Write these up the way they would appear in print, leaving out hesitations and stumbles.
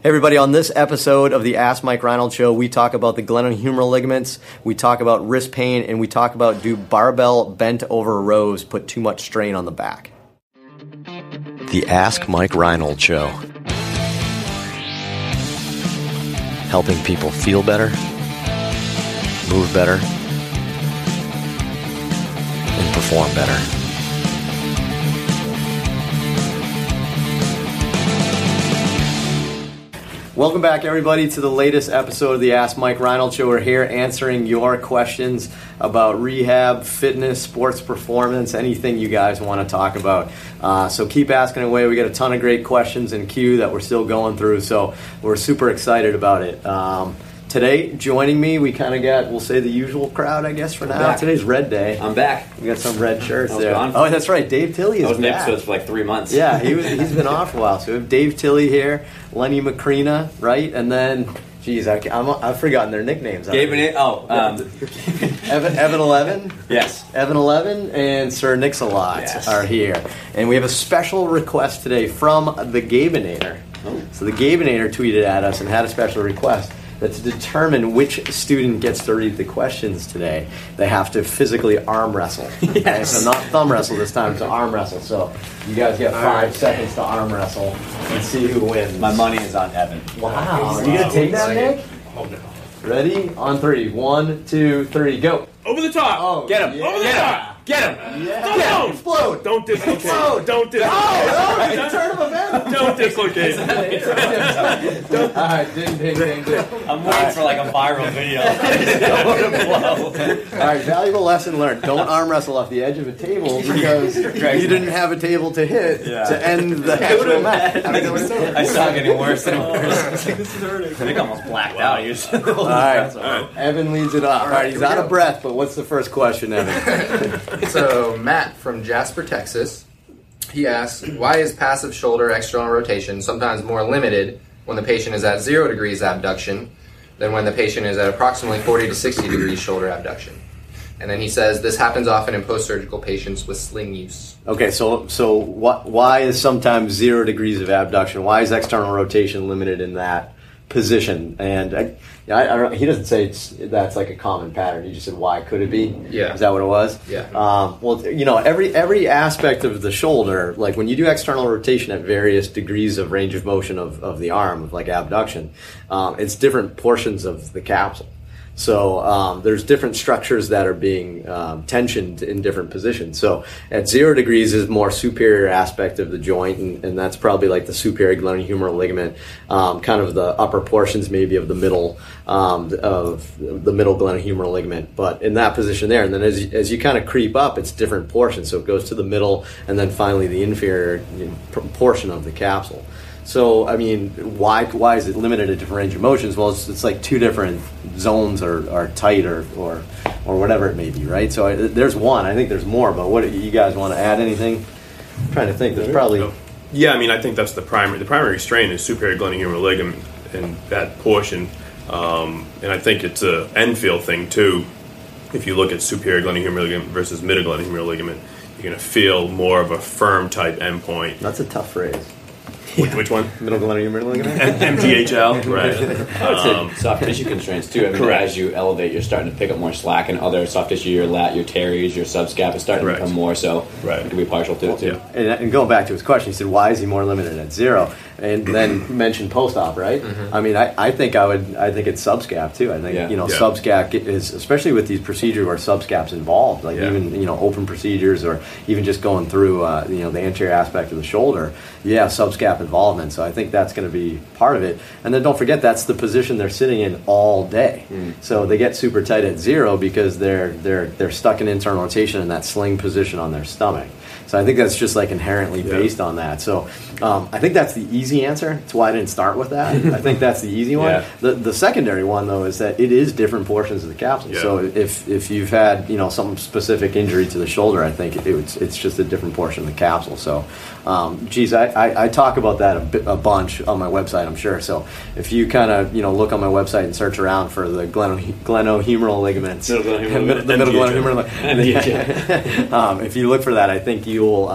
Hey everybody, on this episode of the Ask Mike Reinold Show, we talk about the glenohumeral ligaments, we talk about wrist pain, and we talk about do barbell bent over rows put too much strain on the back. The Ask Mike Reinold Show. Helping people feel better, move better, and perform better. Welcome back, everybody, to the latest episode of the Ask Mike Reinold Show. We're here answering your questions about rehab, fitness, sports performance, anything you guys want to talk about. So keep asking away. We got a ton of great questions in queue that we're still going through, so we're super excited about it. Today, joining me, we kind of got, we'll say, the usual crowd, I guess, for now. Today's Red Day. I'm back. We got some red shirts there. Gone. Oh, that's right. Dave Tilly is back. I was in episodes for like 3 months. Yeah, he's been off a while. So we have Dave Tilly here, Lenny Macrina, right? And then, geez, I've forgotten their nicknames. Evan 11? Yes. Evan 11 and Sir Nixalot are here. And we have a special request today from the Gabonator. Oh. So the Gabonator tweeted at us and had a special request. That to determine which student gets to read the questions today, they have to physically arm wrestle. Yes. So not thumb wrestle this time, it's arm wrestle. So you guys get 5 seconds to arm wrestle and see who wins. My money is on Evan. Wow. Are you going to take that, Nick? Oh, no. Ready? On three. 1, 2, 3, go. Over the top. Oh, get him. Yeah. Over the top. Get him! Yeah. Get him! Explode! Don't dislocate! Explode! Don't dislocate! Oh, no! Turn him around! Don't dislocate! All right, ding. I'm waiting for like a viral video. All right, valuable lesson learned. Don't arm wrestle off the edge of a table because you didn't have a table to hit to end the actual match. I saw it getting worse and worse. This is hurting. I think I almost blacked out. All right, Evan leads it off. All right, he's out of breath, but what's the first question, Evan? So Matt from Jasper, Texas, he asks, why is passive shoulder external rotation sometimes more limited when the patient is at 0 degrees abduction than when the patient is at approximately 40 to 60 degrees shoulder abduction? And then he says this happens often in post-surgical patients with sling use. Okay, so why is sometimes 0 degrees of abduction? Why is external rotation limited in that position? And I don't, he doesn't say that's like a common pattern. He just said, why could it be? Yeah. Is that what it was? Yeah. Well, you know, every aspect of the shoulder, like when you do external rotation at various degrees of range of motion of the arm, of like abduction, it's different portions of the capsule. So there's different structures that are being tensioned in different positions. So at 0 degrees is more superior aspect of the joint, and that's probably like the superior glenohumeral ligament, kind of the upper portions maybe of the middle glenohumeral ligament. But in that position there, and then as you kind of creep up, it's different portions. So it goes to the middle, and then finally the inferior portion of the capsule. So, I mean, why is it limited at different range of motions? Well, it's like two different zones are tight or whatever it may be, right? So there's one. I think there's more, but what you guys want to add anything? I'm trying to think. There's probably... Yeah, I mean, I think that's the primary. The primary strain is superior glenohumeral ligament and that portion. And I think it's an end-field thing, too. If you look at superior glenohumeral ligament versus middle glenohumeral ligament, you're going to feel more of a firm-type endpoint. That's a tough phrase. Which one? Middle glenohumeral ligament? MGHL, right. I would say soft tissue constraints, too. I mean, as you elevate, you're starting to pick up more slack in other soft tissue, your lat, your teres, your subscap is starting to become more so. Right. It could be partial to it, too. Yeah. And going back to his question, he said, why is he more limited at 0? And then mentioned post-op, right? Mm-hmm. I mean, I think it's subscap, too. I think, subscap is, especially with these procedures where subscap's involved, like even, open procedures or even just going through, the anterior aspect of the shoulder. Yeah, subscap involvement. So I think that's going to be part of it. And then don't forget, that's the position they're sitting in all day. Mm. So they get super tight at 0 because they're stuck in internal rotation in that sling position on their stomach. So I think that's just like inherently based on that. So I think that's the easy answer. That's why I didn't start with that. I think that's the easy one. Yeah. The secondary one, though, is that it is different portions of the capsule. Yeah. So if you've had, you know, some specific injury to the shoulder, I think it's just a different portion of the capsule. So, geez, I talk about that a bunch on my website, I'm sure. So if you kind of, you know, look on my website and search around for the glenohumeral ligaments, if you look for that, I think you'll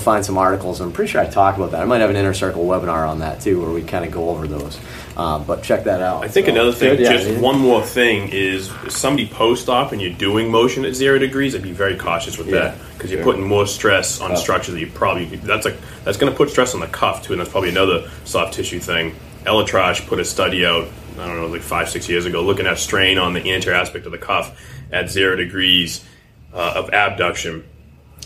find some articles. I'm pretty sure I talk about that. I might have an Inner Circle webinar on that too, where we kind of go over those. But check that out. I think another thing, one more thing, is if somebody post-op and you're doing motion at 0 degrees, I'd be very cautious with that, because you're putting more stress on structure that you probably, that's going to put stress on the cuff too, and that's probably another soft tissue thing. Elatrache put a study out, I don't know, like 5-6 years ago, looking at strain on the anterior aspect of the cuff at 0 degrees of abduction,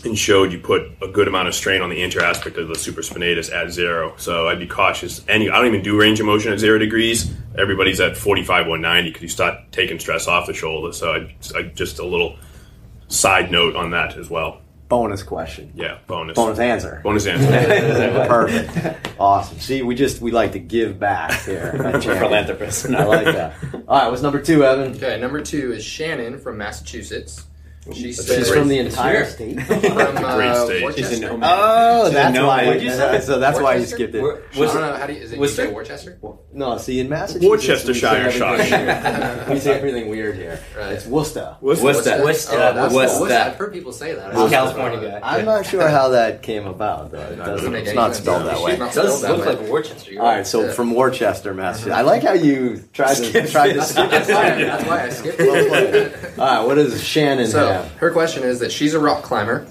and showed you put a good amount of strain on the anterior aspect of the supraspinatus at 0. So I'd be cautious. I don't even do range of motion at 0 degrees. Everybody's at 45/190 because you start taking stress off the shoulder. So I just a little side note on that as well. Bonus question. Yeah, bonus. Bonus answer. Bonus answer. Perfect. Awesome. See, we like to give back here. We're philanthropists. I like that. All right, what's number 2, Evan? Okay, number 2 is Shannon from Massachusetts. She's from the entire state. Great state. She's in Nome. Oh, that's why. What'd you say? So that's why you skipped it. I don't know. How do you? Is it Worcester? Worcester? No. See, in Massachusetts, Worcestershire. We say everything weird here. Right. It's Worcester. Worcester. I've heard people say that. I'm a California guy. I'm not sure how that came about, though. It's not spelled that way. It does look like Worcester. All right. So from Worcester, Massachusetts. I like how you tried to skip it. That's why I skipped it. All right. What is Shannon? Her question is that she's a rock climber.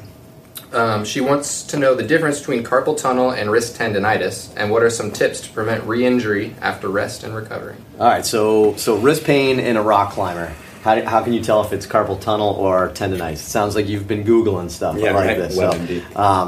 She wants to know the difference between carpal tunnel and wrist tendinitis, and what are some tips to prevent re-injury after rest and recovery. All right, so wrist pain in a rock climber. How can you tell if it's carpal tunnel or tendonitis? It sounds like you've been Googling stuff this. So,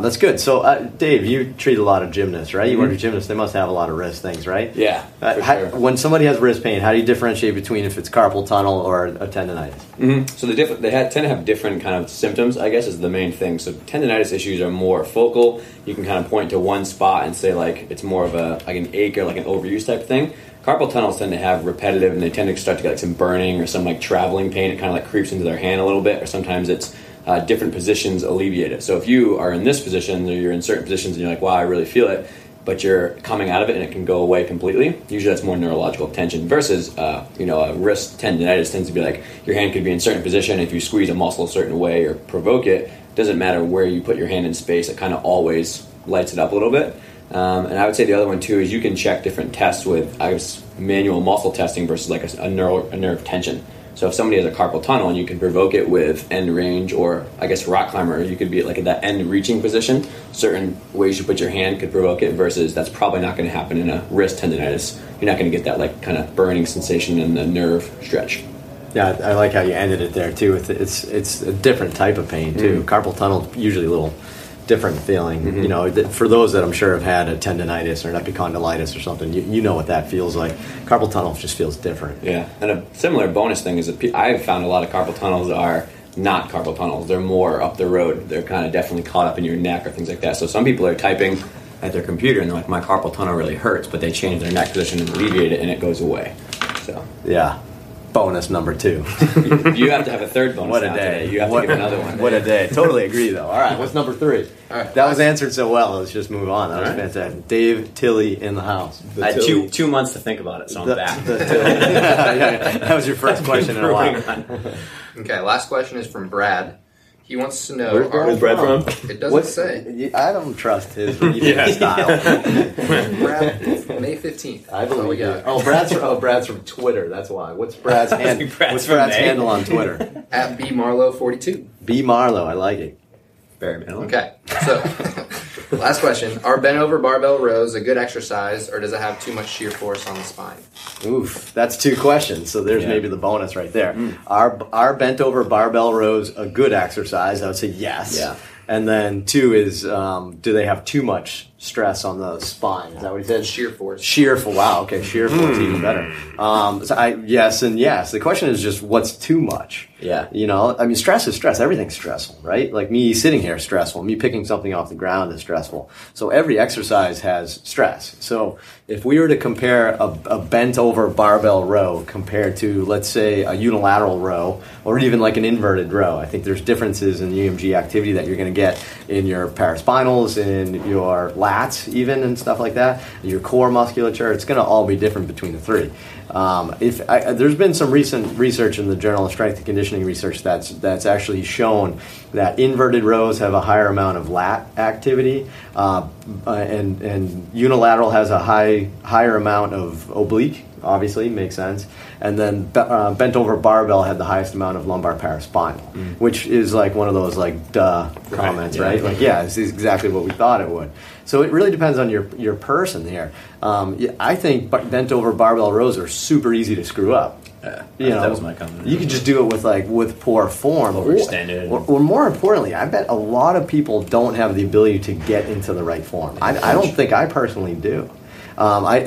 that's good. So, Dave, you treat a lot of gymnasts, right? You work with gymnasts. They must have a lot of wrist things, right? Yeah, sure. When somebody has wrist pain, how do you differentiate between if it's carpal tunnel or a tendonitis? Mm-hmm. So they tend to have different kind of symptoms, I guess, is the main thing. So tendonitis issues are more focal. You can kind of point to one spot and say, like, it's more of a like an ache or like an overuse type thing. Carpal tunnels tend to have repetitive, and they tend to start to get like some burning or some like traveling pain. It kind of like creeps into their hand a little bit, or sometimes it's different positions alleviate it. So if you are in this position or you're in certain positions and you're like, wow, I really feel it, but you're coming out of it and it can go away completely, usually that's more neurological tension versus, a wrist tendonitis tends to be like your hand could be in a certain position. If you squeeze a muscle a certain way or provoke it, doesn't matter where you put your hand in space, it kind of always lights it up a little bit. And I would say the other one too is you can check different tests with manual muscle testing versus like a nerve tension. So if somebody has a carpal tunnel and you can provoke it with end range, or I guess rock climber, you could be at like that end reaching position. Certain ways you put your hand could provoke it versus that's probably not going to happen in a wrist tendonitis. You're not going to get that like kind of burning sensation in the nerve stretch. Yeah, I like how you ended it there too. It's a different type of pain too. Mm. Carpal tunnel usually a little different feeling, you know, for those that I'm sure have had a tendonitis or an epicondylitis or something, you know what that feels like. Carpal tunnel just feels different. Yeah, and a similar bonus thing is that I've found a lot of carpal tunnels are not carpal tunnels. They're more up the road. They're kind of definitely caught up in your neck or things like that. So some people are typing at their computer and they're like, my carpal tunnel really hurts, but they change their neck position and alleviate it and it goes away. So yeah. Bonus number 2. You have to have a third bonus. What a day! You have to give another one. What a day! Totally agree, though. All right, what's number 3? All right, that was answered so well. Let's just move on. That was fantastic. Dave Tilly in the house. I had two months to think about it, so I'm back. That was your first question in a while. Okay, last question is from Brad. He wants to know where's Brad from? It doesn't say. I don't trust his style. Brad, May 15th. I believe you. Brad's from Twitter. That's why. What's Brad's handle on Twitter? At bmarlow42. bmarlow. I like it. Very mellow. Okay. So, last question: are bent over barbell rows a good exercise, or does it have too much shear force on the spine? Oof, that's 2 questions. So there's maybe the bonus right there. Mm. Are bent over barbell rows a good exercise? I would say yes. Yeah. And then 2 is do they have too much stress on the spine. Is that what he said? Shear force. Shear force. Wow. Okay. Shear force. Even better. Yes and yes. The question is just what's too much. Yeah. You know, I mean, stress is stress. Everything's stressful, right? Like me sitting here is stressful. Me picking something off the ground is stressful. So every exercise has stress. So if we were to compare a bent over barbell row compared to, let's say, a unilateral row or even like an inverted row, I think there's differences in the UMG activity that you're going to get in your paraspinals, in your lats even and stuff like that, your core musculature. It's going to all be different between the three. There's been some recent research in the Journal of Strength and Conditioning Research that's actually shown that inverted rows have a higher amount of lat activity, and unilateral has a higher amount of oblique. Obviously, makes sense. And then bent over barbell had the highest amount of lumbar paraspinal, which is like one of those like duh comments, right? Yeah. Like, yeah, this is exactly what we thought it would. So it really depends on your person here. I think bent over barbell rows are super easy to screw up. Yeah, that was my comment. You could just do it with poor form. Overextended. Or more importantly, I bet a lot of people don't have the ability to get into the right form. I don't think I personally do. Hip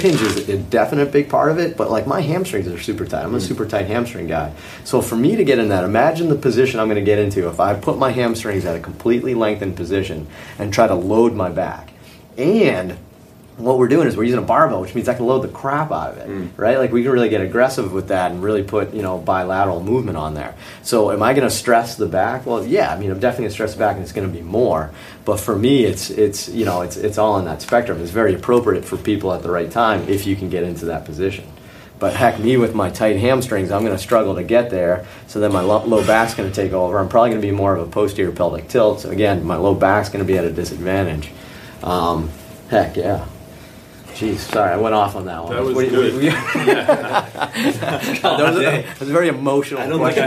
hinge is a definite big part of it, but like my hamstrings are super tight. I'm a super tight hamstring guy. So for me to get in that, imagine the position I'm going to get into if I put my hamstrings at a completely lengthened position and try to load my back. And what we're doing is we're using a barbell, which means I can load the crap out of it, right? Like we can really get aggressive with that and really put, bilateral movement on there. So am I going to stress the back? Well, yeah, I mean, I'm definitely going to stress the back and it's going to be more. But for me, it's all in that spectrum. It's very appropriate for people at the right time if you can get into that position. But heck, me with my tight hamstrings, I'm going to struggle to get there. So then my low back's going to take over. I'm probably going to be more of a posterior pelvic tilt. So again, my low back's going to be at a disadvantage. Heck, yeah. Jeez, sorry, I went off on that one. That was good. That was very emotional. I don't think I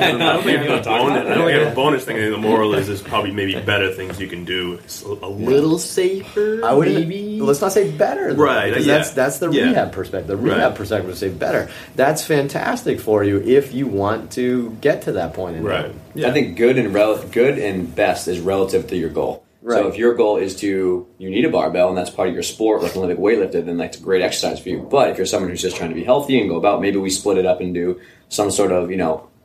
have a bonus thing. I think the moral is there's probably maybe better things you can do. It's a little safer, maybe? Let's not say better. Though, right. Yeah. That's the rehab perspective. The rehab perspective would say better. That's fantastic for you if you want to get to that point. Right. Yeah. I think good and best is relative to your goal. Right. So if your goal is you need a barbell and that's part of your sport, like an Olympic weightlifter, then that's a great exercise for you. But if you're someone who's just trying to be healthy and go about, maybe we split it up and do some sort of,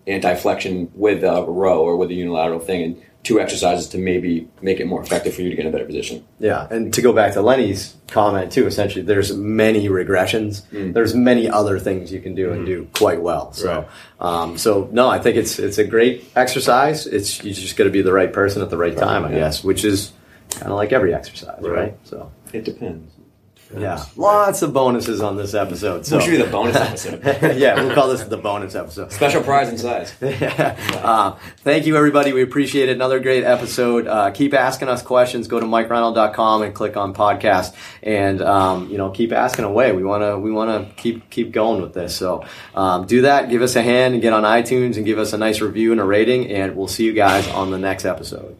anti-flexion with a row or with a unilateral thing and two exercises to maybe make it more effective for you to get in a better position. Yeah. And to go back to Lenny's comment too, essentially, there's many regressions. There's many other things you can do and do quite well. So, I think it's a great exercise. You just got to be the right person at the right time, I guess, which is kind of like every exercise, right? So it depends. Yeah, lots of bonuses on this episode. So. This should be the bonus episode. Yeah, we'll call this the bonus episode. Special prize and size. Thank you, everybody. We appreciate it. Another great episode. Keep asking us questions. Go to MikeReinold.com and click on podcast, and keep asking away. We wanna keep going with this. So do that. Give us a hand and get on iTunes and give us a nice review and a rating. And we'll see you guys on the next episode.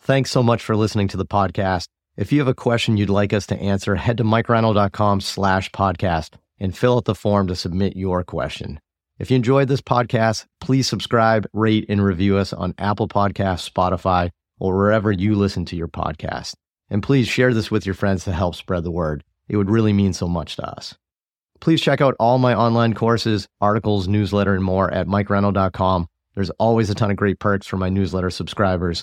Thanks so much for listening to the podcast. If you have a question you'd like us to answer, head to MikeReinold.com/podcast and fill out the form to submit your question. If you enjoyed this podcast, please subscribe, rate, and review us on Apple Podcasts, Spotify, or wherever you listen to your podcast. And please share this with your friends to help spread the word. It would really mean so much to us. Please check out all my online courses, articles, newsletter, and more at MikeReinold.com. There's always a ton of great perks for my newsletter subscribers.